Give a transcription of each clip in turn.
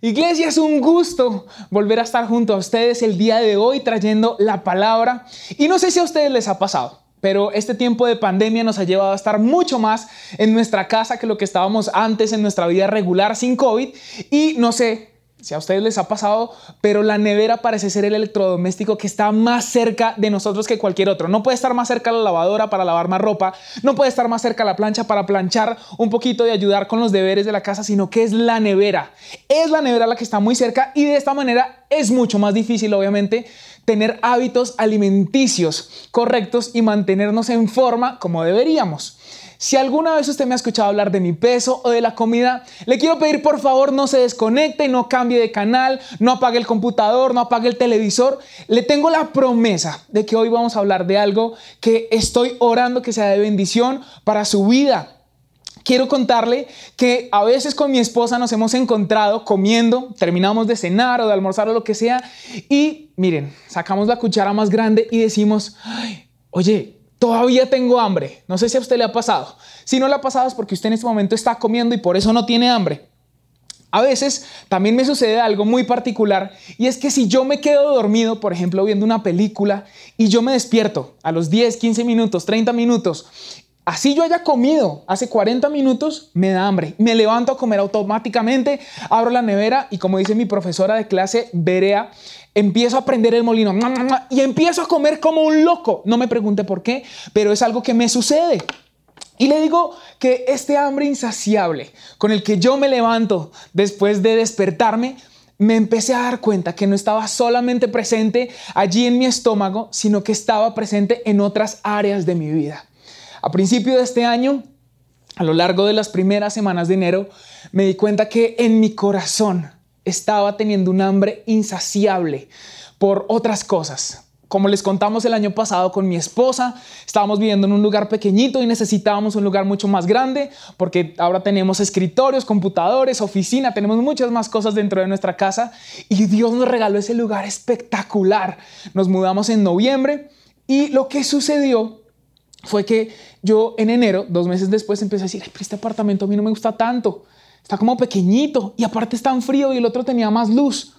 Iglesia, es un gusto volver a estar junto a ustedes el día de hoy trayendo la palabra. Y no sé si a ustedes les ha pasado, pero este tiempo de pandemia nos ha llevado a estar mucho más en nuestra casa que lo que estábamos antes en nuestra vida regular sin COVID. Y no sé si a ustedes les ha pasado, pero la nevera parece ser el electrodoméstico que está más cerca de nosotros que cualquier otro. No puede estar más cerca la lavadora para lavar más ropa, no puede estar más cerca la plancha para planchar un poquito y ayudar con los deberes de la casa, sino que es la nevera. Es la nevera la que está muy cerca y de esta manera es mucho más difícil, obviamente, tener hábitos alimenticios correctos y mantenernos en forma como deberíamos. Si alguna vez usted me ha escuchado hablar de mi peso o de la comida, le quiero pedir por favor no se desconecte, no cambie de canal, no apague el computador, no apague el televisor. Le tengo la promesa de que hoy vamos a hablar de algo que estoy orando que sea de bendición para su vida. Quiero contarle que a veces con mi esposa nos hemos encontrado comiendo, terminamos de cenar o de almorzar o lo que sea y miren, sacamos la cuchara más grande y decimos, ay, oye, todavía tengo hambre. No sé si a usted le ha pasado. Si no le ha pasado es porque usted en este momento está comiendo y por eso no tiene hambre. A veces también me sucede algo muy particular y es que si yo me quedo dormido, por ejemplo, viendo una película y yo me despierto a los 10, 15 minutos, 30 minutos, así yo haya comido hace 40 minutos, me da hambre. Me levanto a comer automáticamente, abro la nevera y como dice mi profesora de clase, Berea, empiezo a prender el molino y empiezo a comer como un loco. No me pregunte por qué, pero es algo que me sucede. Y le digo que este hambre insaciable con el que yo me levanto después de despertarme, me empecé a dar cuenta que no estaba solamente presente allí en mi estómago, sino que estaba presente en otras áreas de mi vida. A principio de este año, a lo largo de las primeras semanas de enero, me di cuenta que en mi corazón estaba teniendo un hambre insaciable por otras cosas. Como les contamos el año pasado con mi esposa, estábamos viviendo en un lugar pequeñito y necesitábamos un lugar mucho más grande porque ahora tenemos escritorios, computadores, oficina, tenemos muchas más cosas dentro de nuestra casa y Dios nos regaló ese lugar espectacular. Nos mudamos en noviembre y lo que sucedió fue que yo en enero, 2 meses después, empecé a decir, ay, pero este apartamento a mí no me gusta tanto. Está como pequeñito y aparte es tan frío y el otro tenía más luz.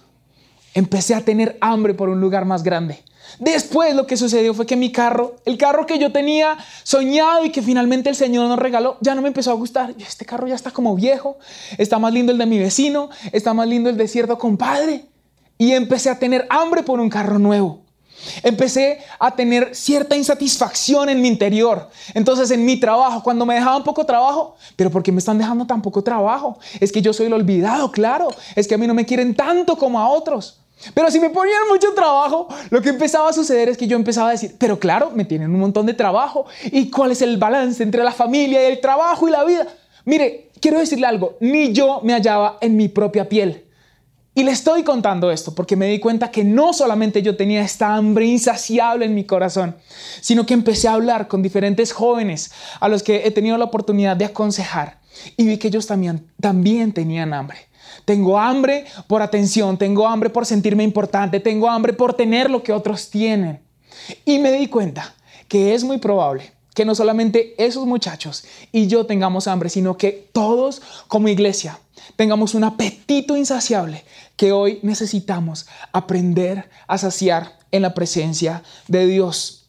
Empecé a tener hambre por un lugar más grande. Después lo que sucedió fue que mi carro, el carro que yo tenía soñado y que finalmente el Señor nos regaló, ya no me empezó a gustar. Este carro ya está como viejo, está más lindo el de mi vecino, está más lindo el de cierto compadre. Y empecé a tener hambre por un carro nuevo. Empecé a tener cierta insatisfacción en mi interior. Entonces en mi trabajo, cuando me dejaban poco trabajo, pero ¿por qué me están dejando tan poco trabajo? Es que yo soy el olvidado, claro. Es que a mí no me quieren tanto como a otros. Pero si me ponían mucho trabajo, lo que empezaba a suceder es que yo empezaba a decir, pero claro, me tienen un montón de trabajo. ¿Y cuál es el balance entre la familia y el trabajo y la vida? Mire, quiero decirle algo, ni yo me hallaba en mi propia piel. Y le estoy contando esto porque me di cuenta que no solamente yo tenía esta hambre insaciable en mi corazón, sino que empecé a hablar con diferentes jóvenes a los que he tenido la oportunidad de aconsejar y vi que ellos también tenían hambre. Tengo hambre por atención, tengo hambre por sentirme importante, tengo hambre por tener lo que otros tienen. Y me di cuenta que es muy probable que no solamente esos muchachos y yo tengamos hambre, sino que todos como iglesia tengamos un apetito insaciable que hoy necesitamos aprender a saciar en la presencia de Dios.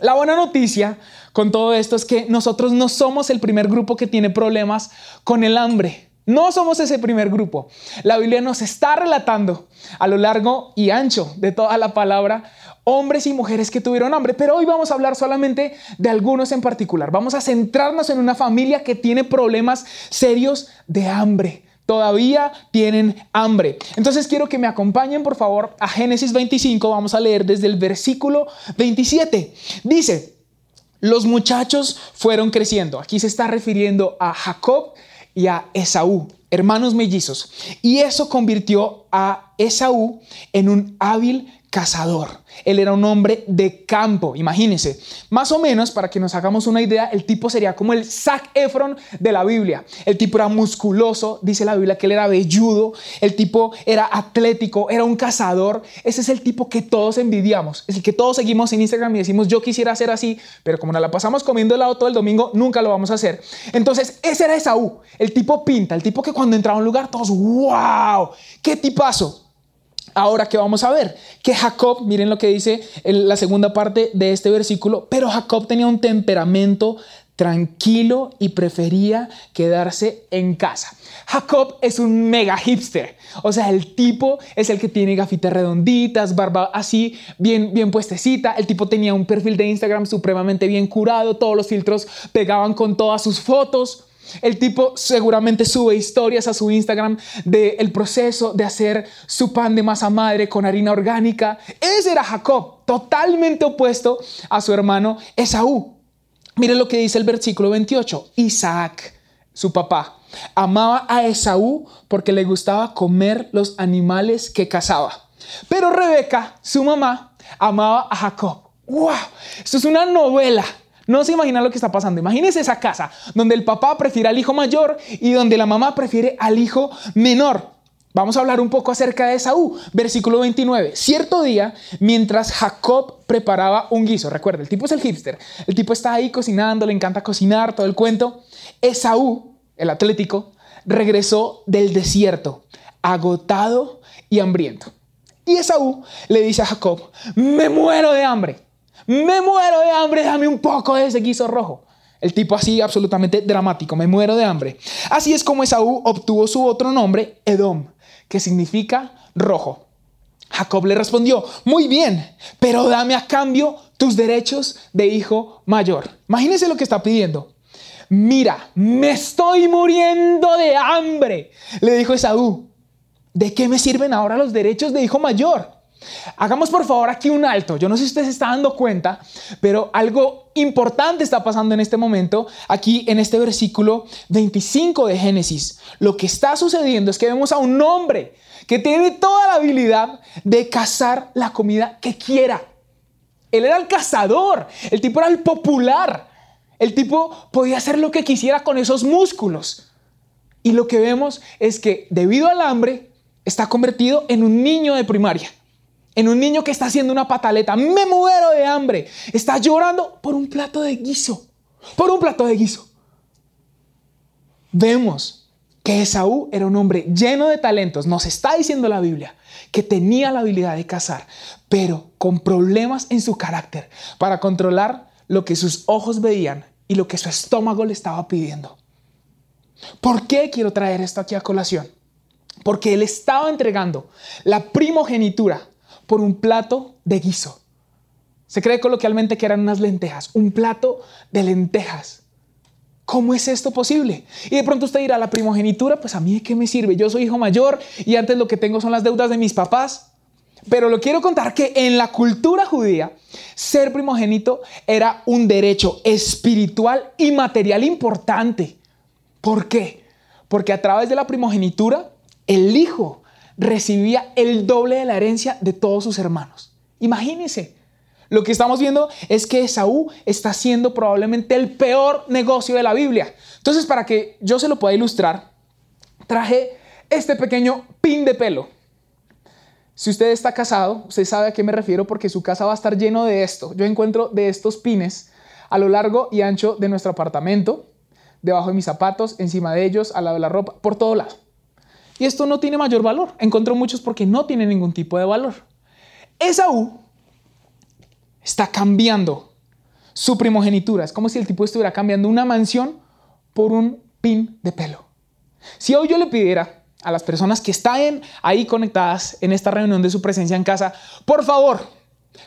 La buena noticia con todo esto es que nosotros no somos el primer grupo que tiene problemas con el hambre. No somos ese primer grupo. La Biblia nos está relatando a lo largo y ancho de toda la palabra hombres y mujeres que tuvieron hambre, pero hoy vamos a hablar solamente de algunos en particular. Vamos a centrarnos en una familia que tiene problemas serios de hambre. Todavía tienen hambre. Entonces quiero que me acompañen, por favor, a Génesis 25. Vamos a leer desde el versículo 27. Dice, los muchachos fueron creciendo. Aquí se está refiriendo a Jacob y a Esaú, hermanos mellizos. Y eso convirtió a Esaú en un hábil cazador. Él era un hombre de campo, imagínense. Más o menos, para que nos hagamos una idea, el tipo sería como el Zac Efron de la Biblia. El tipo era musculoso, dice la Biblia que él era velludo, el tipo era atlético, era un cazador. Ese es el tipo que todos envidiamos, es el que todos seguimos en Instagram y decimos yo quisiera ser así, pero como nos la pasamos comiendo helado todo el domingo, nunca lo vamos a hacer. Entonces ese era Esaú, el tipo pinta, el tipo que cuando entraba a un lugar todos ¡wow! ¡Qué tipazo! Ahora, ¿qué vamos a ver? Que Jacob, miren lo que dice en la segunda parte de este versículo, pero Jacob tenía un temperamento tranquilo y prefería quedarse en casa. Jacob es un mega hipster. O sea, el tipo es el que tiene gafitas redonditas, barba así, bien puestecita. El tipo tenía un perfil de Instagram supremamente bien curado. Todos los filtros pegaban con todas sus fotos. El tipo seguramente sube historias a su Instagram del proceso de hacer su pan de masa madre con harina orgánica. Ese era Jacob, totalmente opuesto a su hermano Esaú. Miren lo que dice el versículo 28. Isaac, su papá, amaba a Esaú porque le gustaba comer los animales que cazaba. Pero Rebeca, su mamá, amaba a Jacob. ¡Wow! Esto es una novela. No se imaginan lo que está pasando. Imagínense esa casa donde el papá prefiere al hijo mayor y donde la mamá prefiere al hijo menor. Vamos a hablar un poco acerca de Esaú. Versículo 29. Cierto día, mientras Jacob preparaba un guiso. Recuerda, el tipo es el hipster. El tipo está ahí cocinando, le encanta cocinar, todo el cuento. Esaú, el atlético, regresó del desierto, agotado y hambriento. Y Esaú le dice a Jacob, me muero de hambre. Me muero de hambre, dame un poco de ese guiso rojo. El tipo así absolutamente dramático, me muero de hambre. Así es como Esaú obtuvo su otro nombre, Edom, que significa rojo. Jacob le respondió, muy bien, pero dame a cambio tus derechos de hijo mayor. Imagínense lo que está pidiendo. Mira, me estoy muriendo de hambre, le dijo Esaú. ¿De qué me sirven ahora los derechos de hijo mayor? Hagamos por favor aquí un alto. Yo no sé si usted se está dando cuenta, pero algo importante está pasando en este momento, aquí en este versículo 25 de Génesis. Lo que está sucediendo es que vemos a un hombre que tiene toda la habilidad de cazar la comida que quiera. Él era el cazador, el tipo era el popular, el tipo podía hacer lo que quisiera con esos músculos. Y lo que vemos es que debido al hambre está convertido en un niño de primaria. En un niño que está haciendo una pataleta. Me muero de hambre. Está llorando por un plato de guiso. Por un plato de guiso. Vemos que Esaú era un hombre lleno de talentos. Nos está diciendo la Biblia que tenía la habilidad de cazar, pero con problemas en su carácter para controlar lo que sus ojos veían y lo que su estómago le estaba pidiendo. ¿Por qué quiero traer esto aquí a colación? Porque él estaba entregando la primogenitura por un plato de guiso. Se cree coloquialmente que eran unas lentejas, un plato de lentejas. ¿Cómo es esto posible? Y de pronto usted dirá, la primogenitura, pues a mí de qué me sirve. Yo soy hijo mayor y antes lo que tengo son las deudas de mis papás. Pero lo quiero contar que en la cultura judía, ser primogénito era un derecho espiritual y material importante. ¿Por qué? Porque a través de la primogenitura, el hijo recibía el doble de la herencia de todos sus hermanos. Imagínense, lo que estamos viendo es que Esaú está haciendo probablemente el peor negocio de la Biblia. Entonces, para que yo se lo pueda ilustrar, traje este pequeño pin de pelo. Si usted está casado, usted sabe a qué me refiero porque su casa va a estar lleno de esto. Yo encuentro de estos pines a lo largo y ancho de nuestro apartamento, debajo de mis zapatos, encima de ellos, al lado de la ropa, por todo lado. Y esto no tiene mayor valor. Encontró muchos porque no tiene ningún tipo de valor. Esaú está cambiando su primogenitura. Es como si el tipo estuviera cambiando una mansión por un pin de pelo. Si hoy yo le pidiera a las personas que están ahí conectadas en esta reunión de su presencia en casa, por favor,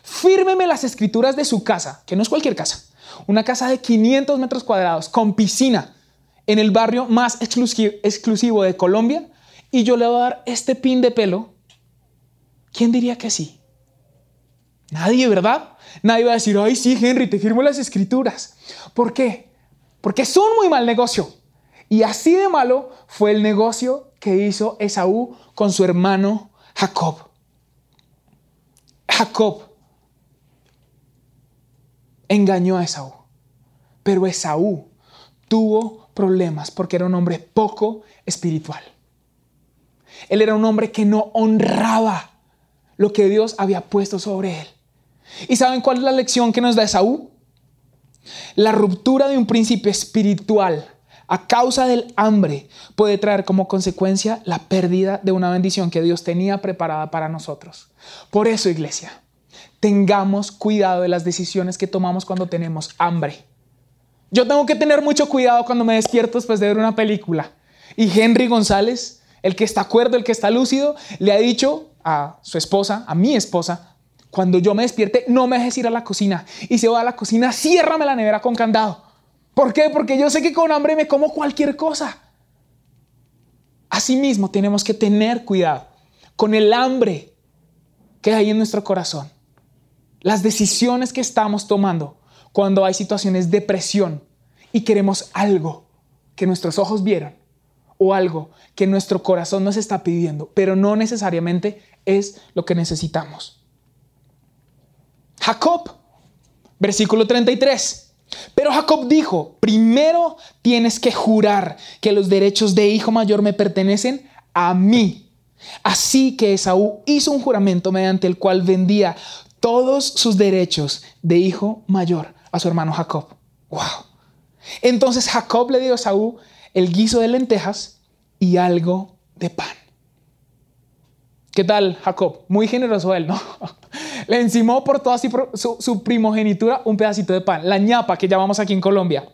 fírmeme las escrituras de su casa, que no es cualquier casa, una casa de 500 metros cuadrados con piscina en el barrio más exclusivo de Colombia, y yo le voy a dar este pin de pelo. ¿Quién diría que sí? Nadie, ¿verdad? Nadie va a decir, ay sí, Henry, te firmo las escrituras. ¿Por qué? Porque es un muy mal negocio. Y así de malo fue el negocio que hizo Esaú con su hermano Jacob. Jacob engañó a Esaú, pero Esaú tuvo problemas porque era un hombre poco espiritual. Él era un hombre que no honraba lo que Dios había puesto sobre él. ¿Y saben cuál es la lección que nos da Esaú? La ruptura de un príncipe espiritual a causa del hambre puede traer como consecuencia la pérdida de una bendición que Dios tenía preparada para nosotros. Por eso, iglesia, tengamos cuidado de las decisiones que tomamos cuando tenemos hambre. Yo tengo que tener mucho cuidado cuando me despierto después de ver una película. Y Henry González, el que está cuerdo, el que está lúcido, le ha dicho a su esposa, a mi esposa, cuando yo me despierte, no me dejes ir a la cocina. Y si voy a la cocina, ciérrame la nevera con candado. ¿Por qué? Porque yo sé que con hambre me como cualquier cosa. Asimismo, tenemos que tener cuidado con el hambre que hay en nuestro corazón. Las decisiones que estamos tomando cuando hay situaciones de presión y queremos algo que nuestros ojos vieron o algo que nuestro corazón nos está pidiendo, pero no necesariamente es lo que necesitamos. Jacob, versículo 33. Pero Jacob dijo: primero tienes que jurar que los derechos de hijo mayor me pertenecen a mí. Así que Esaú hizo un juramento mediante el cual vendía todos sus derechos de hijo mayor a su hermano Jacob. ¡Wow! Entonces Jacob le dio a Esaú el guiso de lentejas y algo de pan. ¿Qué tal, Jacob? Muy generoso él, ¿no? Le encimó por toda su primogenitura un pedacito de pan, la ñapa que llamamos aquí en Colombia.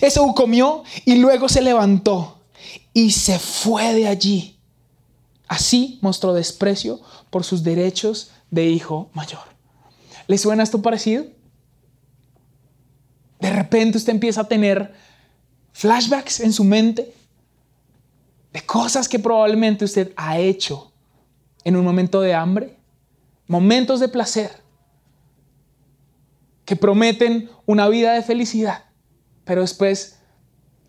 Esaú comió y luego se levantó y se fue de allí. Así mostró desprecio por sus derechos de hijo mayor. ¿Le suena esto parecido? De repente usted empieza a tener flashbacks en su mente de cosas que probablemente usted ha hecho en un momento de hambre. Momentos de placer que prometen una vida de felicidad, pero después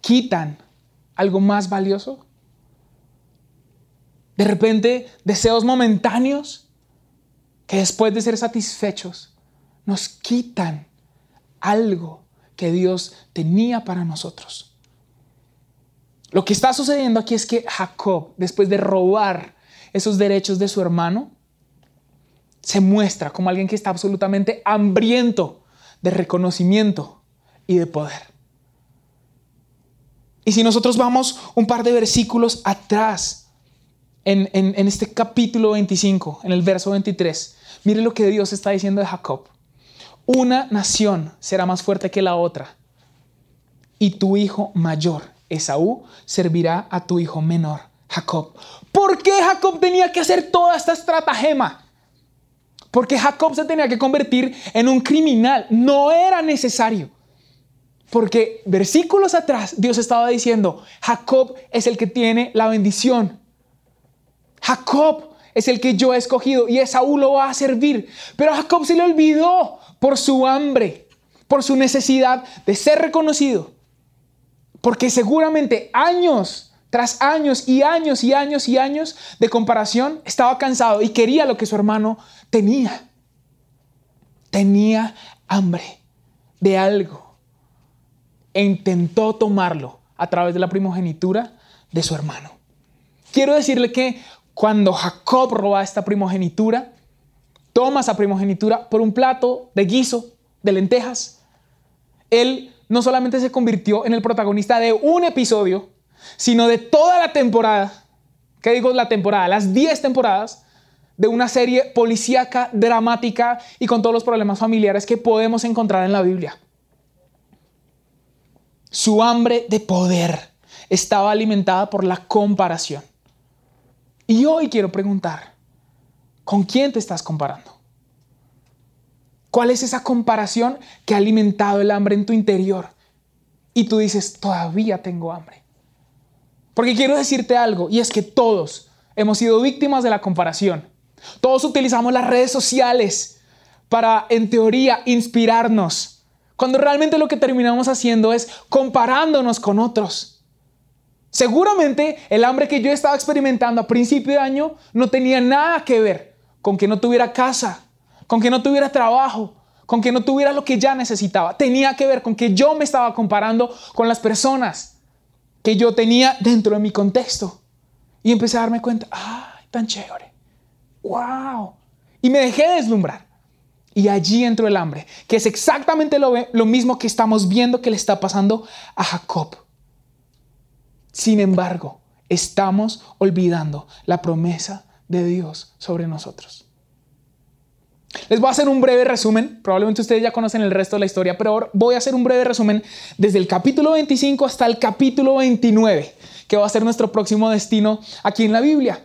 quitan algo más valioso. De repente, deseos momentáneos que después de ser satisfechos nos quitan algo que Dios tenía para nosotros. Lo que está sucediendo aquí es que Jacob, después de robar esos derechos de su hermano, se muestra como alguien que está absolutamente hambriento de reconocimiento y de poder. Y si nosotros vamos un par de versículos atrás, en este capítulo 25, en el verso 23, mire lo que Dios está diciendo de Jacob. Una nación será más fuerte que la otra, y tu hijo mayor, Esaú, servirá a tu hijo menor, Jacob. ¿Por qué Jacob tenía que hacer toda esta estratagema? Porque Jacob se tenía que convertir en un criminal. No era necesario. Porque versículos atrás Dios estaba diciendo: Jacob es el que tiene la bendición. Jacob es el que yo he escogido y Esaú lo va a servir. Pero a Jacob se le olvidó por su hambre, por su necesidad de ser reconocido. Porque seguramente años tras años y años y años y años de comparación estaba cansado y quería lo que su hermano tenía hambre de algo e intentó tomarlo a través de la primogenitura de su hermano. Quiero decirle que cuando Jacob roba esta primogenitura, toma esa primogenitura por un plato de guiso de lentejas, él no solamente se convirtió en el protagonista de un episodio, sino de toda la temporada. ¿Qué digo la temporada? Las 10 temporadas de una serie policíaca, dramática y con todos los problemas familiares que podemos encontrar en la Biblia. Su hambre de poder estaba alimentada por la comparación. Y hoy quiero preguntar, ¿con quién te estás comparando? ¿Cuál es esa comparación que ha alimentado el hambre en tu interior? Y tú dices, todavía tengo hambre. Porque quiero decirte algo, y es que todos hemos sido víctimas de la comparación. Todos utilizamos las redes sociales para, en teoría, inspirarnos, cuando realmente lo que terminamos haciendo es comparándonos con otros. Seguramente el hambre que yo estaba experimentando a principio de año no tenía nada que ver con que no tuviera casa, con que no tuvieras trabajo, con que no tuvieras lo que ya necesitaba. Tenía que ver con que yo me estaba comparando con las personas que yo tenía dentro de mi contexto. Y empecé a darme cuenta, ¡ay, tan chévere! ¡Wow! Y me dejé deslumbrar. Y allí entró el hambre, que es exactamente lo mismo que estamos viendo que le está pasando a Jacob. Sin embargo, estamos olvidando la promesa de Dios sobre nosotros. Les voy a hacer un breve resumen. Probablemente ustedes ya conocen el resto de la historia, pero ahora voy a hacer un breve resumen desde el capítulo 25 hasta el capítulo 29, que va a ser nuestro próximo destino aquí en la Biblia.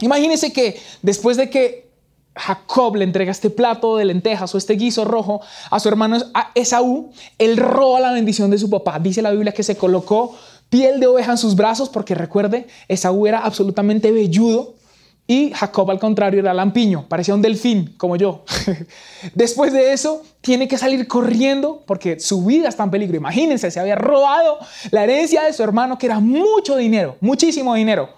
Imagínense que después de que Jacob le entrega este plato de lentejas o este guiso rojo a su hermano Esaú, él roba la bendición de su papá. Dice la Biblia que se colocó piel de oveja en sus brazos, porque recuerde, Esaú era absolutamente velludo y Jacob, al contrario, era lampiño, parecía un delfín como yo. Después de eso tiene que salir corriendo porque su vida está en peligro. Imagínense, se había robado la herencia de su hermano, que era mucho dinero, muchísimo dinero.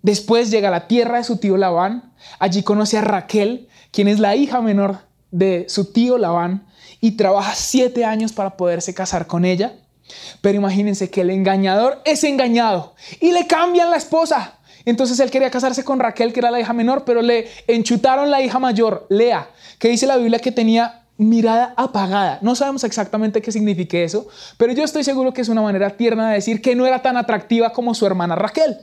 Después llega a la tierra de su tío Labán. Allí conoce a Raquel, quien es la hija menor de su tío Labán, y trabaja 7 años para poderse casar con ella. Pero imagínense que el engañador es engañado y le cambian la esposa. Entonces él quería casarse con Raquel, que era la hija menor, pero le enchutaron la hija mayor, Lea, que dice la Biblia que tenía mirada apagada. No sabemos exactamente qué signifique eso, pero yo estoy seguro que es una manera tierna de decir que no era tan atractiva como su hermana Raquel.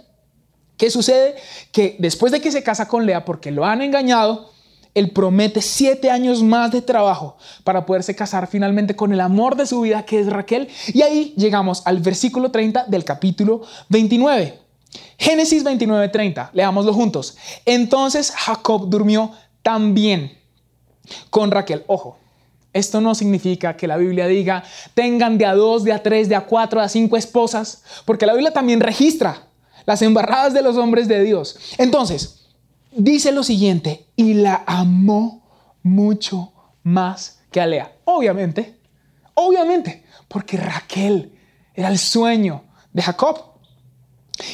¿Qué sucede? Que después de que se casa con Lea, porque lo han engañado, él promete 7 años más de trabajo para poderse casar finalmente con el amor de su vida, que es Raquel. Y ahí llegamos al versículo 30 del capítulo 29. Génesis 29:30. Leámoslo juntos. Entonces Jacob durmió también con Raquel. Ojo, esto no significa que la Biblia diga tengan de a 2, de a 3, de a 4, de a 5 esposas, porque la Biblia también registra las embarradas de los hombres de Dios. Entonces, dice lo siguiente, y la amó mucho más que a Lea. Obviamente, porque Raquel era el sueño de Jacob.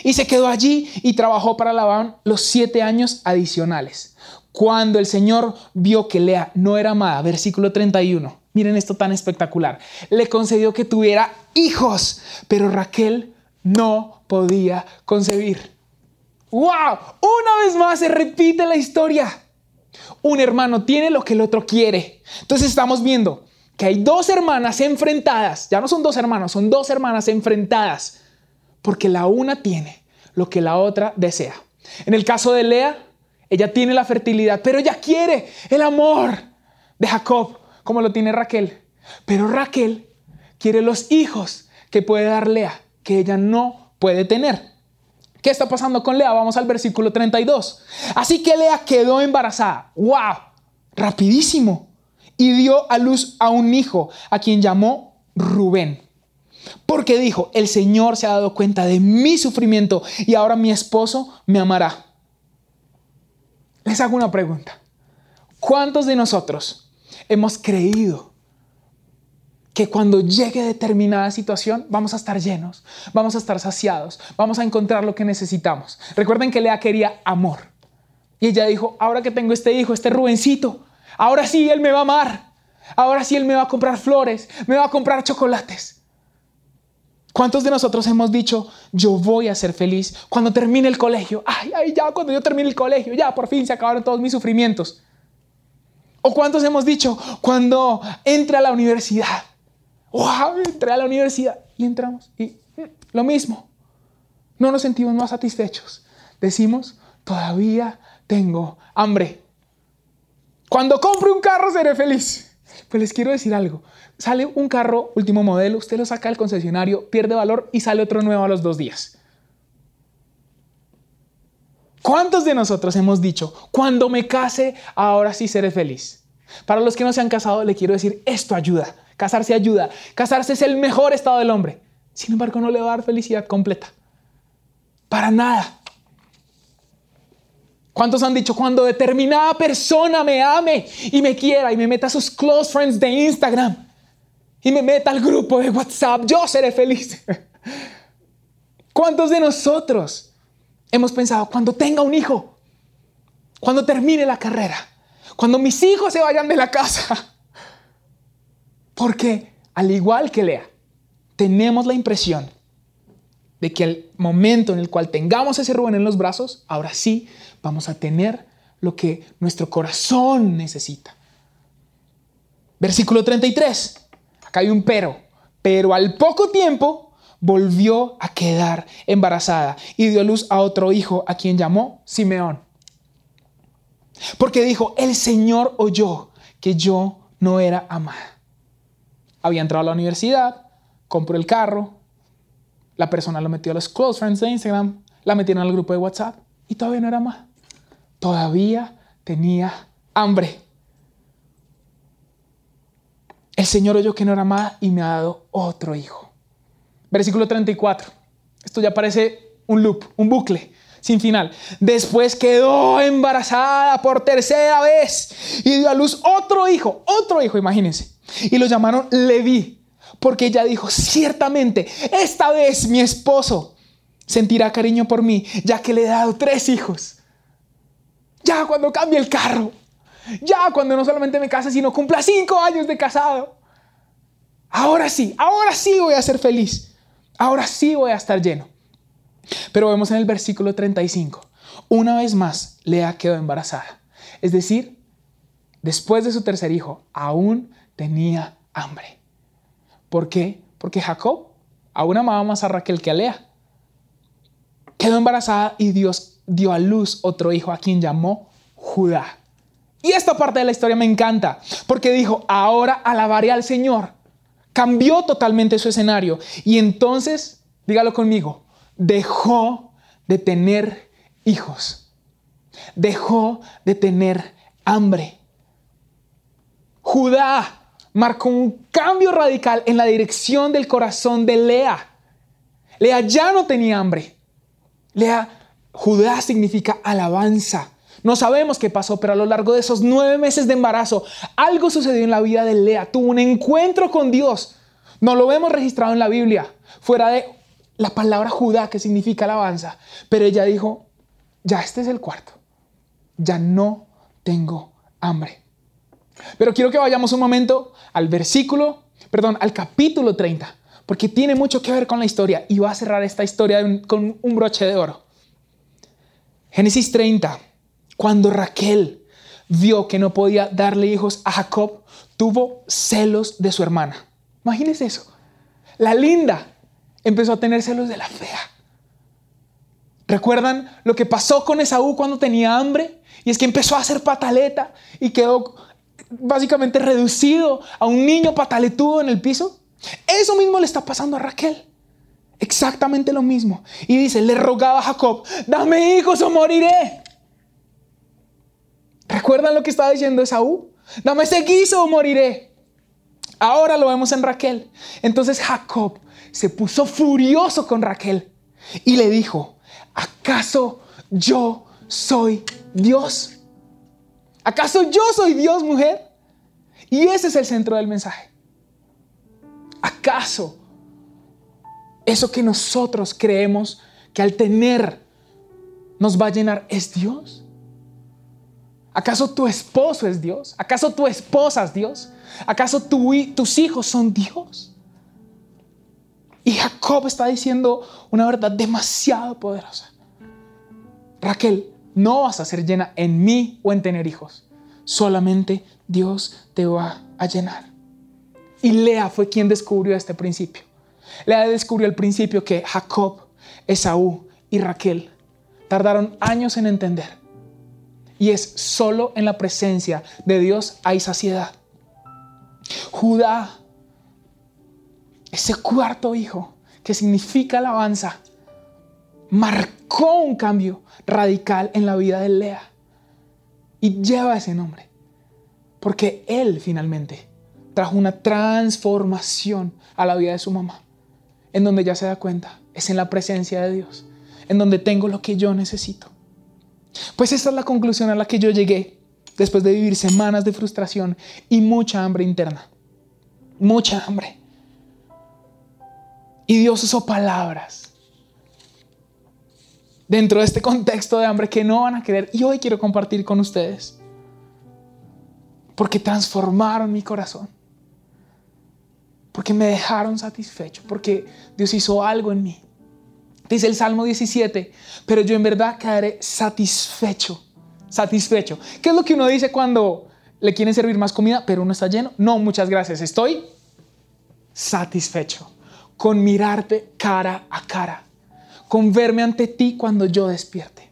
Y se quedó allí y trabajó para Labán los 7 años adicionales. Cuando el Señor vio que Lea no era amada, versículo 31, miren esto tan espectacular, le concedió que tuviera hijos, pero Raquel no podía concebir. ¡Wow! Una vez más se repite la historia. Un hermano tiene lo que el otro quiere. Entonces estamos viendo que hay 2 hermanas enfrentadas. Ya no son 2 hermanos, son 2 hermanas enfrentadas. Porque la una tiene lo que la otra desea. En el caso de Lea, ella tiene la fertilidad, pero ella quiere el amor de Jacob, como lo tiene Raquel. Pero Raquel quiere los hijos que puede dar Lea, que ella no puede tener. ¿Qué está pasando con Lea? Vamos al versículo 32. Así que Lea quedó embarazada. ¡Wow! Rapidísimo. Y dio a luz a un hijo, a quien llamó Rubén. Porque dijo, el Señor se ha dado cuenta de mi sufrimiento y ahora mi esposo me amará. Les hago una pregunta. ¿Cuántos de nosotros hemos creído que cuando llegue determinada situación vamos a estar llenos, vamos a estar saciados, vamos a encontrar lo que necesitamos? Recuerden que Lea quería amor. Y ella dijo, ahora que tengo este hijo, este Rubencito, ahora sí él me va a amar. Ahora sí él me va a comprar flores, me va a comprar chocolates. ¿Cuántos de nosotros hemos dicho, yo voy a ser feliz cuando termine el colegio? Ay, ya cuando yo termine el colegio, ya por fin se acabaron todos mis sufrimientos. ¿O cuántos hemos dicho, cuando entre a la universidad? ¡Wow! Entré a la universidad y entramos y lo mismo. No nos sentimos más satisfechos. Decimos, todavía tengo hambre. Cuando compre un carro seré feliz. Pues les quiero decir algo. Sale un carro último modelo, usted lo saca del concesionario, pierde valor y sale otro nuevo a los 2 días. ¿Cuántos de nosotros hemos dicho, cuando me case, ahora sí seré feliz? Para los que no se han casado, le quiero decir, esto ayuda. Casarse ayuda. Casarse es el mejor estado del hombre. Sin embargo, no le va a dar felicidad completa. Para nada. ¿Cuántos han dicho, cuando determinada persona me ame y me quiera y me meta a sus close friends de Instagram y me meta al grupo de WhatsApp, yo seré feliz? ¿Cuántos de nosotros hemos pensado, cuando tenga un hijo, cuando termine la carrera, cuando mis hijos se vayan de la casa. Porque al igual que Lea, tenemos la impresión de que al momento en el cual tengamos ese Rubén en los brazos, ahora sí vamos a tener lo que nuestro corazón necesita. Versículo 33. Acá hay un pero. Pero al poco tiempo volvió a quedar embarazada y dio luz a otro hijo, a quien llamó Simeón. Porque dijo, el Señor oyó que yo no era amada. Había entrado a la universidad, compró el carro, la persona lo metió a los close friends de Instagram, la metieron al grupo de WhatsApp y todavía no era amada. Todavía tenía hambre. El Señor oyó que no era amada y me ha dado otro hijo. Versículo 34. Esto ya parece un loop, un bucle sin final. Después quedó embarazada por tercera vez y dio a luz otro hijo, imagínense. Y lo llamaron Leví, porque ella dijo, ciertamente, esta vez mi esposo sentirá cariño por mí, ya que le he dado 3 hijos. Ya cuando cambie el carro, ya cuando no solamente me case, sino cumpla 5 años de casado. Ahora sí voy a ser feliz. Ahora sí voy a estar lleno. Pero vemos en el versículo 35. Una vez más, Lea quedó embarazada. Es decir, después de su tercer hijo, aún tenía hambre. ¿Por qué? Porque Jacob aún amaba más a Raquel que a Lea. Quedó embarazada y Dios dio a luz otro hijo, a quien llamó Judá. Y esta parte de la historia me encanta, porque dijo, ahora alabaré al Señor. Cambió totalmente su escenario y entonces, dígalo conmigo, dejó de tener hijos. Dejó de tener hambre. Judá marcó un cambio radical en la dirección del corazón de Lea. Lea ya no tenía hambre. Judá significa alabanza. No sabemos qué pasó, pero a lo largo de esos 9 meses de embarazo, algo sucedió en la vida de Lea. Tuvo un encuentro con Dios. No lo vemos registrado en la Biblia, fuera de la palabra Judá, que significa alabanza. Pero ella dijo, ya este es el cuarto. Ya no tengo hambre. Pero quiero que vayamos un momento al capítulo 30, porque tiene mucho que ver con la historia y va a cerrar esta historia con un broche de oro. Génesis 30. Cuando Raquel vio que no podía darle hijos a Jacob, tuvo celos de su hermana. Imagínense eso. La linda empezó a tener celos de la fea. ¿Recuerdan lo que pasó con Esaú cuando tenía hambre? Y es que empezó a hacer pataleta y quedó básicamente reducido a un niño pataletudo en el piso. Eso mismo le está pasando a Raquel. Exactamente lo mismo. Y dice, le rogaba a Jacob, dame hijos o moriré. ¿Recuerdan lo que estaba diciendo Esaú? Dame ese guiso o moriré. Ahora lo vemos en Raquel. Entonces Jacob se puso furioso con Raquel y le dijo, ¿acaso yo soy Dios? ¿Acaso yo soy Dios, mujer? Y ese es el centro del mensaje. ¿Acaso eso que nosotros creemos que al tener nos va a llenar es Dios? ¿Acaso tu esposo es Dios? ¿Acaso tu esposa es Dios? ¿Acaso tus hijos son Dios? Y Jacob está diciendo una verdad demasiado poderosa. Raquel, no vas a ser llena en mí o en tener hijos. Solamente Dios te va a llenar. Y Lea fue quien descubrió este principio. Lea descubrió el principio que Jacob, Esaú y Raquel tardaron años en entender. Y es solo en la presencia de Dios hay saciedad. Judá, ese cuarto hijo que significa alabanza, marcó un cambio radical en la vida de Lea. Y lleva ese nombre. Porque él finalmente trajo una transformación a la vida de su mamá. En donde ya se da cuenta, es en la presencia de Dios. En donde tengo lo que yo necesito. Pues esta es la conclusión a la que yo llegué después de vivir semanas de frustración y mucha hambre interna. Mucha hambre. Y Dios usó palabras dentro de este contexto de hambre que no van a querer. Y hoy quiero compartir con ustedes. porque transformaron mi corazón, porque me dejaron satisfecho, porque Dios hizo algo en mí. Dice el Salmo 17, pero yo en verdad quedaré satisfecho, satisfecho. ¿Qué es lo que uno dice cuando le quieren servir más comida, pero uno está lleno? No, muchas gracias, estoy satisfecho con mirarte cara a cara, con verme ante ti cuando yo despierte.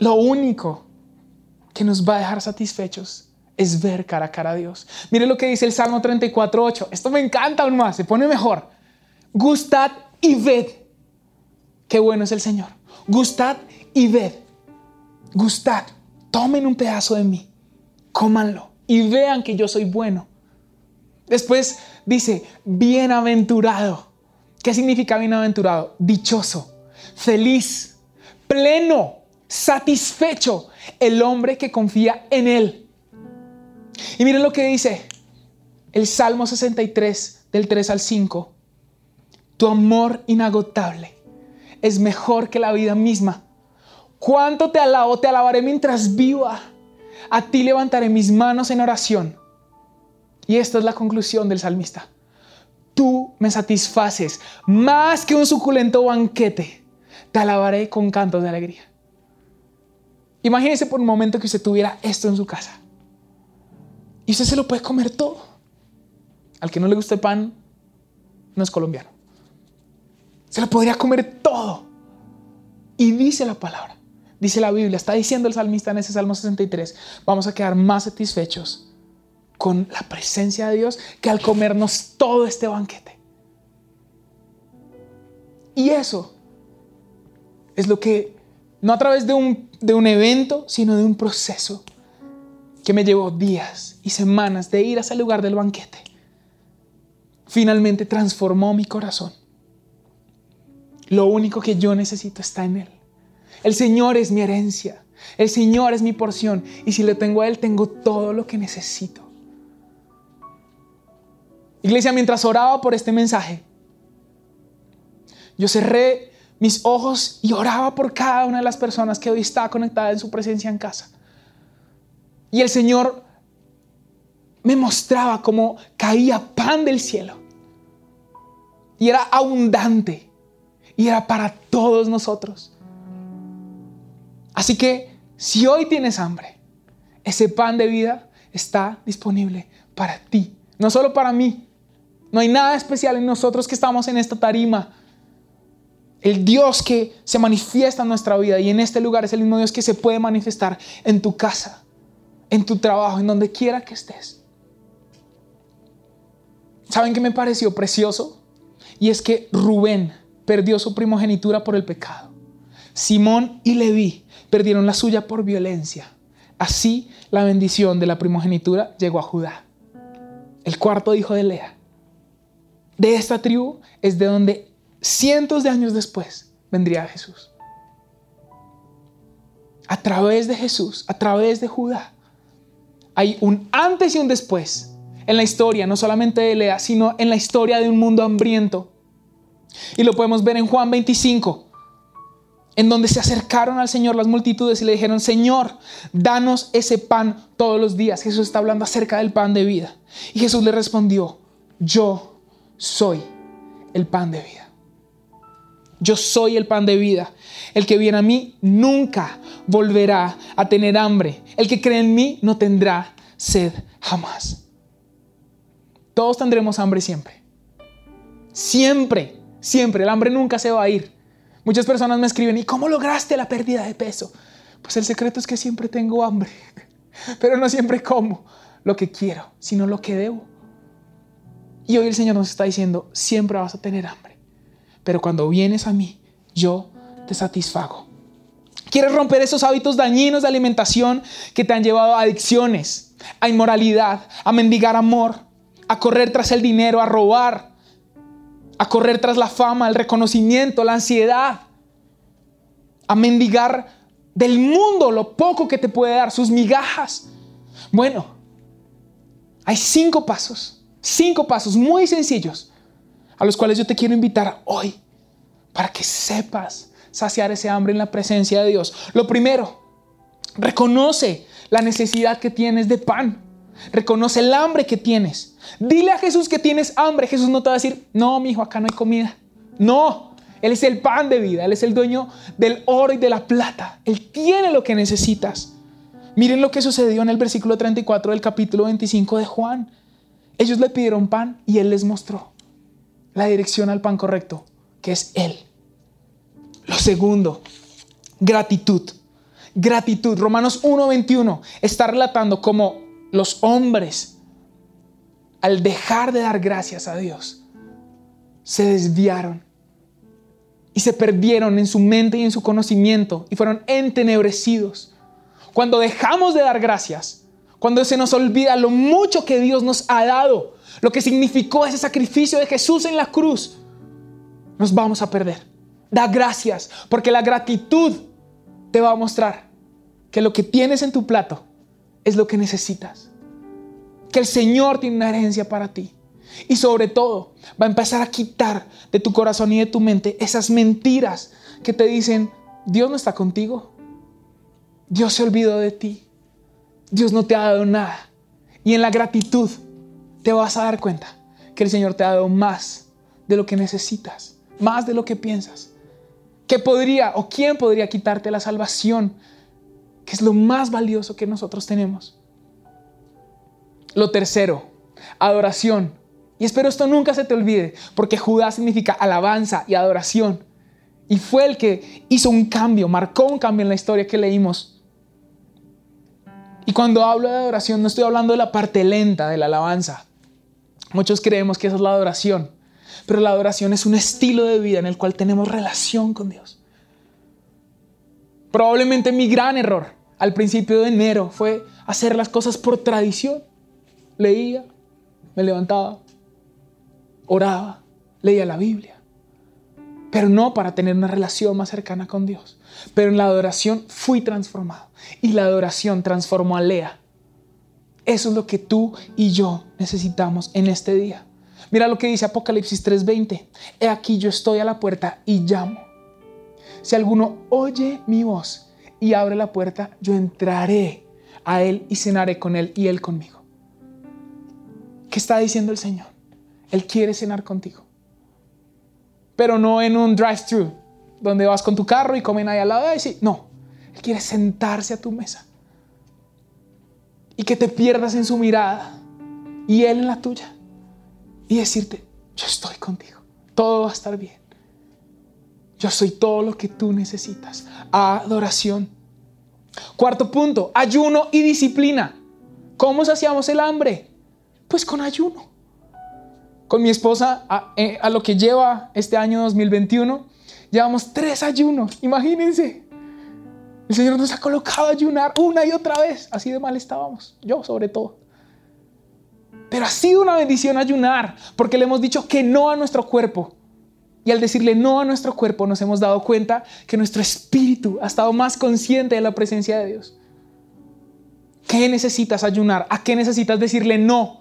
Lo único que nos va a dejar satisfechos es ver cara a cara a Dios. Mire lo que dice el Salmo 34:8. Esto me encanta aún más, se pone mejor. Gustad y ved qué bueno es el Señor. Gustad y ved. Gustad, tomen un pedazo de mí, cómanlo y vean que yo soy bueno. Después dice, bienaventurado. ¿Qué significa bienaventurado? Dichoso, feliz, pleno, satisfecho el hombre que confía en él. Y miren lo que dice el Salmo 63 del 3 al 5. Tu amor inagotable es mejor que la vida misma. Cuánto te alabo, te alabaré mientras viva. A ti levantaré mis manos en oración. Y esta es la conclusión del salmista. Tú me satisfaces más que un suculento banquete. Te alabaré con cantos de alegría. Imagínese por un momento que usted tuviera esto en su casa y usted se lo puede comer todo. Al que no le guste el pan, no es colombiano. Se lo podría comer todo. Y dice la palabra, dice la Biblia, está diciendo el salmista en ese Salmo 63, vamos a quedar más satisfechos con la presencia de Dios que al comernos todo este banquete. Y eso es lo que, no a través de un evento, sino de un proceso que me llevó días y semanas de ir hacia el lugar del banquete, finalmente transformó mi corazón. Lo único que yo necesito está en Él. El Señor es mi herencia. El Señor es mi porción. Y si lo tengo a Él, tengo todo lo que necesito. Iglesia, mientras oraba por este mensaje, yo cerré mis ojos y oraba por cada una de las personas que hoy está conectada en su presencia en casa. Y el Señor me mostraba cómo caía pan del cielo. Y era abundante. Y era para todos nosotros. Así que si hoy tienes hambre, ese pan de vida está disponible para ti. No solo para mí. No hay nada especial en nosotros que estamos en esta tarima. El Dios que se manifiesta en nuestra vida y en este lugar es el mismo Dios que se puede manifestar en tu casa, en tu trabajo, en donde quiera que estés. ¿Saben qué me pareció precioso? Y es que Rubén perdió su primogenitura por el pecado. Simón y Leví perdieron la suya por violencia. Así, la bendición de la primogenitura llegó a Judá, el cuarto hijo de Lea. De esta tribu es de donde cientos de años después vendría Jesús. A través de Jesús, a través de Judá, hay un antes y un después en la historia, no solamente de Lea, sino en la historia de un mundo hambriento. Y lo podemos ver en Juan 25, en donde se acercaron al Señor las multitudes y le dijeron, Señor, danos ese pan todos los días. Jesús está hablando acerca del pan de vida. Y Jesús le respondió, yo soy el pan de vida. Yo soy el pan de vida. El que viene a mí nunca volverá a tener hambre. El que cree en mí no tendrá sed jamás. Todos tendremos hambre siempre. Siempre, siempre. El hambre nunca se va a ir. Muchas personas me escriben, ¿y cómo lograste la pérdida de peso? Pues el secreto es que siempre tengo hambre. Pero no siempre como lo que quiero, sino lo que debo. Y hoy el Señor nos está diciendo, siempre vas a tener hambre. Pero cuando vienes a mí, yo te satisfago. ¿Quieres romper esos hábitos dañinos de alimentación que te han llevado a adicciones, a inmoralidad, a mendigar amor, a correr tras el dinero, a robar, a correr tras la fama, el reconocimiento, la ansiedad, a mendigar del mundo lo poco que te puede dar, sus migajas? Bueno, hay 5 pasos muy sencillos a los cuales yo te quiero invitar hoy para que sepas saciar ese hambre en la presencia de Dios. Lo primero, reconoce la necesidad que tienes de pan. Reconoce el hambre que tienes. Dile a Jesús que tienes hambre. Jesús no te va a decir, no, mijo, acá no hay comida. No, Él es el pan de vida. Él es el dueño del oro y de la plata. Él tiene lo que necesitas. Miren lo que sucedió en el versículo 34 del capítulo 25 de Juan. Ellos le pidieron pan y Él les mostró la dirección al pan correcto, que es Él. Lo segundo, gratitud. Gratitud. Romanos 1:21 está relatando cómo los hombres, al dejar de dar gracias a Dios, se desviaron y se perdieron en su mente y en su conocimiento y fueron entenebrecidos. Cuando dejamos de dar gracias, cuando se nos olvida lo mucho que Dios nos ha dado, lo que significó ese sacrificio de Jesús en la cruz, nos vamos a perder. Da gracias, porque la gratitud te va a mostrar que lo que tienes en tu plato es lo que necesitas, que el Señor tiene una herencia para ti. Y sobre todo, va a empezar a quitar de tu corazón y de tu mente esas mentiras que te dicen, Dios no está contigo, Dios se olvidó de ti, Dios no te ha dado nada. Y en la gratitud te vas a dar cuenta que el Señor te ha dado más de lo que necesitas, más de lo que piensas. ¿Qué podría o quién podría quitarte la salvación, que es lo más valioso que nosotros tenemos? Lo tercero, adoración. Y espero esto nunca se te olvide, porque Judá significa alabanza y adoración. Y fue el que hizo un cambio, marcó un cambio en la historia que leímos. Y cuando hablo de adoración, no estoy hablando de la parte lenta de la alabanza. Muchos creemos que esa es la adoración, pero la adoración es un estilo de vida en el cual tenemos relación con Dios. Probablemente mi gran error al principio de enero fue hacer las cosas por tradición. Leía, me levantaba, oraba, leía la Biblia, pero no para tener una relación más cercana con Dios. Pero en la adoración fui transformado y la adoración transformó a Lea. Eso es lo que tú y yo necesitamos en este día. Mira lo que dice Apocalipsis 3:20. He aquí yo estoy a la puerta y llamo. Si alguno oye mi voz y abre la puerta, yo entraré a él y cenaré con él y él conmigo. ¿Qué está diciendo el Señor? Él quiere cenar contigo, pero no en un drive-thru donde vas con tu carro y comen ahí al lado. Y sí, no, Él quiere sentarse a tu mesa y que te pierdas en su mirada y Él en la tuya y decirte, yo estoy contigo, todo va a estar bien. Yo soy todo lo que tú necesitas. Adoración. Cuarto punto, ayuno y disciplina. ¿Cómo saciamos el hambre? Pues con ayuno. Con mi esposa, a lo que lleva este año 2021, llevamos 3 ayunos. Imagínense. El Señor nos ha colocado a ayunar una y otra vez. Así de mal estábamos. Yo sobre todo. Pero ha sido una bendición ayunar, porque le hemos dicho que no a nuestro cuerpo. Y al decirle no a nuestro cuerpo, nos hemos dado cuenta que nuestro espíritu ha estado más consciente de la presencia de Dios. ¿Qué necesitas ayunar? ¿A qué necesitas decirle no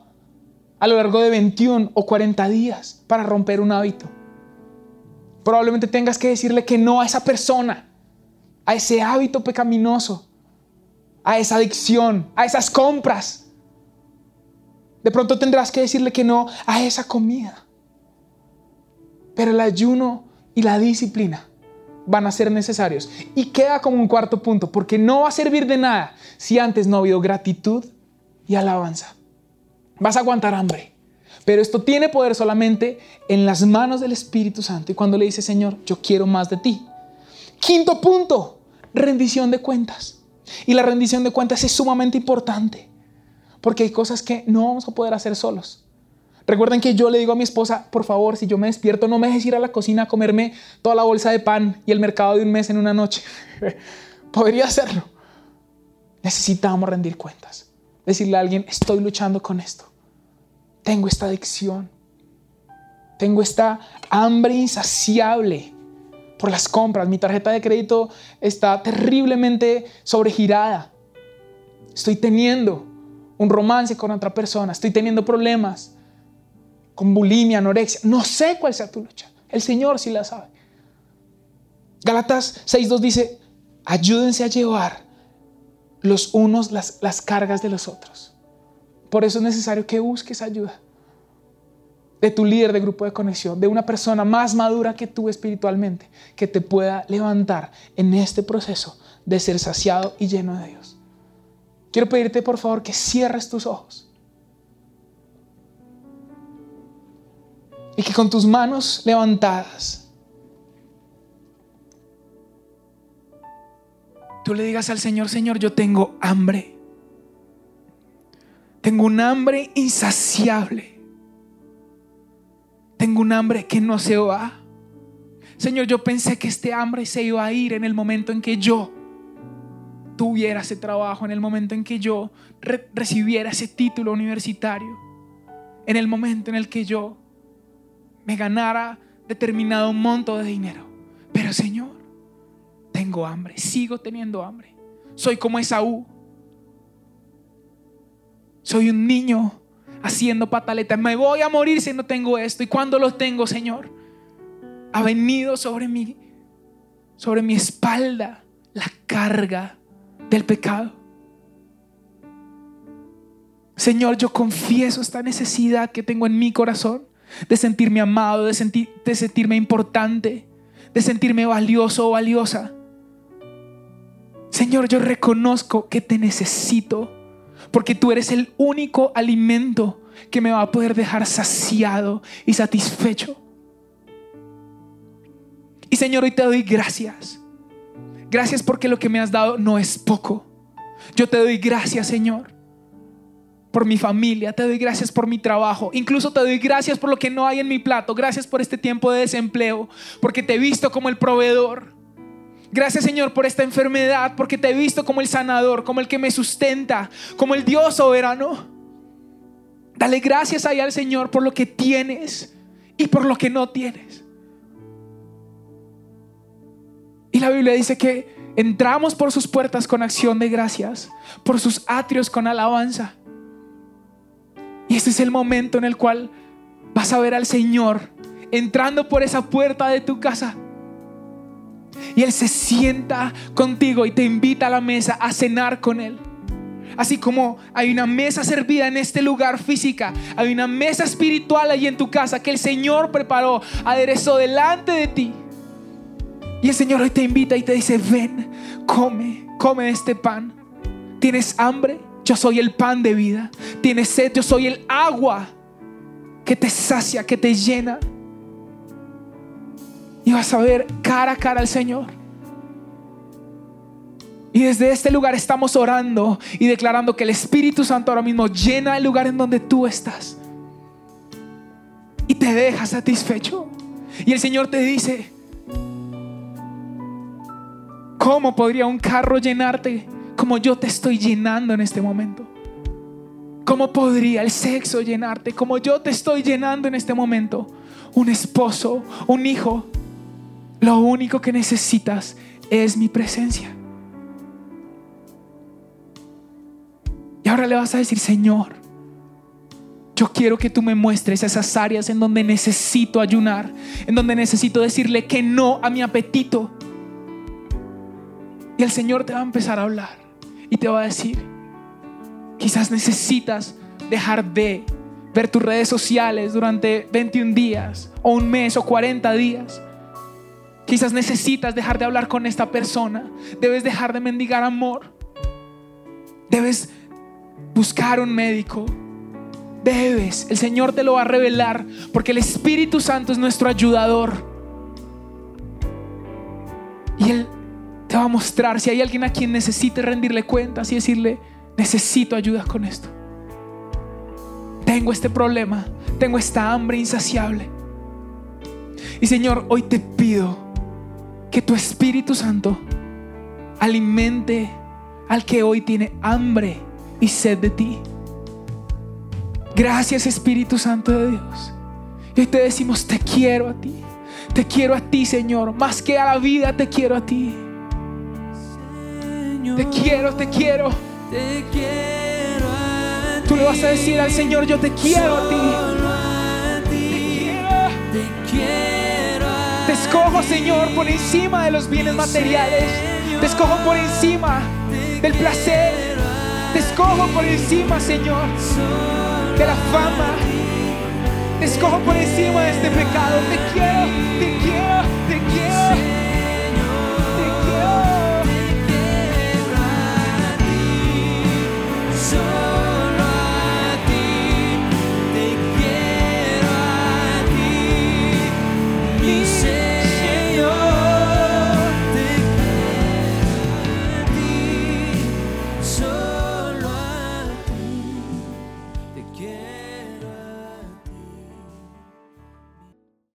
a lo largo de 21 o 40 días para romper un hábito? Probablemente tengas que decirle que no a esa persona, a ese hábito pecaminoso, a esa adicción, a esas compras. De pronto tendrás que decirle que no a esa comida. Pero el ayuno y la disciplina van a ser necesarios. Y queda como un cuarto punto, porque no va a servir de nada si antes no ha habido gratitud y alabanza. Vas a aguantar hambre, pero esto tiene poder solamente en las manos del Espíritu Santo y cuando le dices, Señor, yo quiero más de ti. Quinto punto, rendición de cuentas. Y la rendición de cuentas es sumamente importante porque hay cosas que no vamos a poder hacer solos. Recuerden que yo le digo a mi esposa, por favor, si yo me despierto, no me dejes ir a la cocina a comerme toda la bolsa de pan y el mercado de un mes en una noche. Podría hacerlo. Necesitamos rendir cuentas. Decirle a alguien, estoy luchando con esto. Tengo esta adicción. Tengo esta hambre insaciable por las compras. Mi tarjeta de crédito está terriblemente sobregirada. Estoy teniendo un romance con otra persona. Estoy teniendo problemas con bulimia, anorexia. No sé cuál sea tu lucha. El Señor sí la sabe. Gálatas 6:2 dice, ayúdense a llevar los unos las cargas de los otros. Por eso es necesario que busques ayuda de tu líder de grupo de conexión, de una persona más madura que tú espiritualmente, que te pueda levantar en este proceso de ser saciado y lleno de Dios. Quiero pedirte por favor que cierres tus ojos y que con tus manos levantadas tú le digas al Señor: Señor, yo tengo hambre. Tengo un hambre insaciable. Tengo un hambre que no se va. Señor, yo pensé que este hambre se iba a ir en el momento en que yo tuviera ese trabajo, en el momento en que yo recibiera ese título universitario, en el momento en el que yo me ganara determinado monto de dinero. Pero Señor, tengo hambre, sigo teniendo hambre. Soy como Esaú. Soy un niño haciendo pataletas. Me voy a morir si no tengo esto. Y cuando lo tengo, Señor, ha venido sobre mi espalda la carga del pecado. Señor, yo confieso esta necesidad que tengo en mi corazón de sentirme amado, de sentirme importante, de sentirme valioso o valiosa. Señor, yo reconozco que te necesito, porque tú eres el único alimento que me va a poder dejar saciado y satisfecho. Y Señor, hoy te doy gracias. Gracias porque lo que me has dado no es poco. Yo te doy gracias, Señor, por mi familia, te doy gracias por mi trabajo, incluso te doy gracias por lo que no hay en mi plato. Gracias por este tiempo de desempleo, porque te he visto como el proveedor. Gracias, Señor, por esta enfermedad, porque te he visto como el sanador, como el que me sustenta, como el Dios soberano. Dale gracias ahí al Señor por lo que tienes y por lo que no tienes. Y la Biblia dice que entramos por sus puertas con acción de gracias, por sus atrios con alabanza. Y este es el momento en el cual vas a ver al Señor entrando por esa puerta de tu casa. Y Él se sienta contigo y te invita a la mesa a cenar con Él. Así como hay una mesa servida en este lugar física, hay una mesa espiritual allí en tu casa que el Señor preparó, aderezó delante de ti. Y el Señor hoy te invita y te dice: ven, come este pan. ¿Tienes hambre? Yo soy el pan de vida. ¿Tienes sed? Yo soy el agua que te sacia, que te llena. Y vas a ver cara a cara al Señor. Y desde este lugar estamos orando y declarando que el Espíritu Santo ahora mismo llena el lugar en donde tú estás y te deja satisfecho. Y el Señor te dice: ¿cómo podría un carro llenarte como yo te estoy llenando en este momento? ¿Cómo podría el sexo llenarte como yo te estoy llenando en este momento? Un esposo, un hijo. Lo único que necesitas es mi presencia. Y ahora le vas a decir: Señor, yo quiero que tú me muestres esas áreas en donde necesito ayunar, en donde necesito decirle que no a mi apetito. Y el Señor te va a empezar a hablar y te va a decir: quizás necesitas dejar de ver tus redes sociales durante 21 días o un mes o 40 días. Quizás necesitas dejar de hablar con esta persona. Debes dejar de mendigar amor. Debes buscar un médico. Debes. El Señor te lo va a revelar, porque el Espíritu Santo es nuestro ayudador. Y Él te va a mostrar si hay alguien a quien necesite rendirle cuentas y decirle: necesito ayuda con esto. Tengo este problema. Tengo esta hambre insaciable. Y Señor, hoy te pido que tu Espíritu Santo alimente al que hoy tiene hambre y sed de ti. Gracias, Espíritu Santo de Dios. Y hoy te decimos: te quiero a ti. Te quiero a ti, Señor. Más que a la vida, te quiero a ti. Señor, te quiero, te quiero. Te quiero a ti. Tú le vas a decir al Señor: yo te quiero a ti. Te quiero. Te escojo, Señor, por encima de los bienes materiales. Te escojo por encima del placer. Te escojo por encima, Señor, de la fama. Te escojo por encima de este pecado. Te quiero, te quiero, te quiero.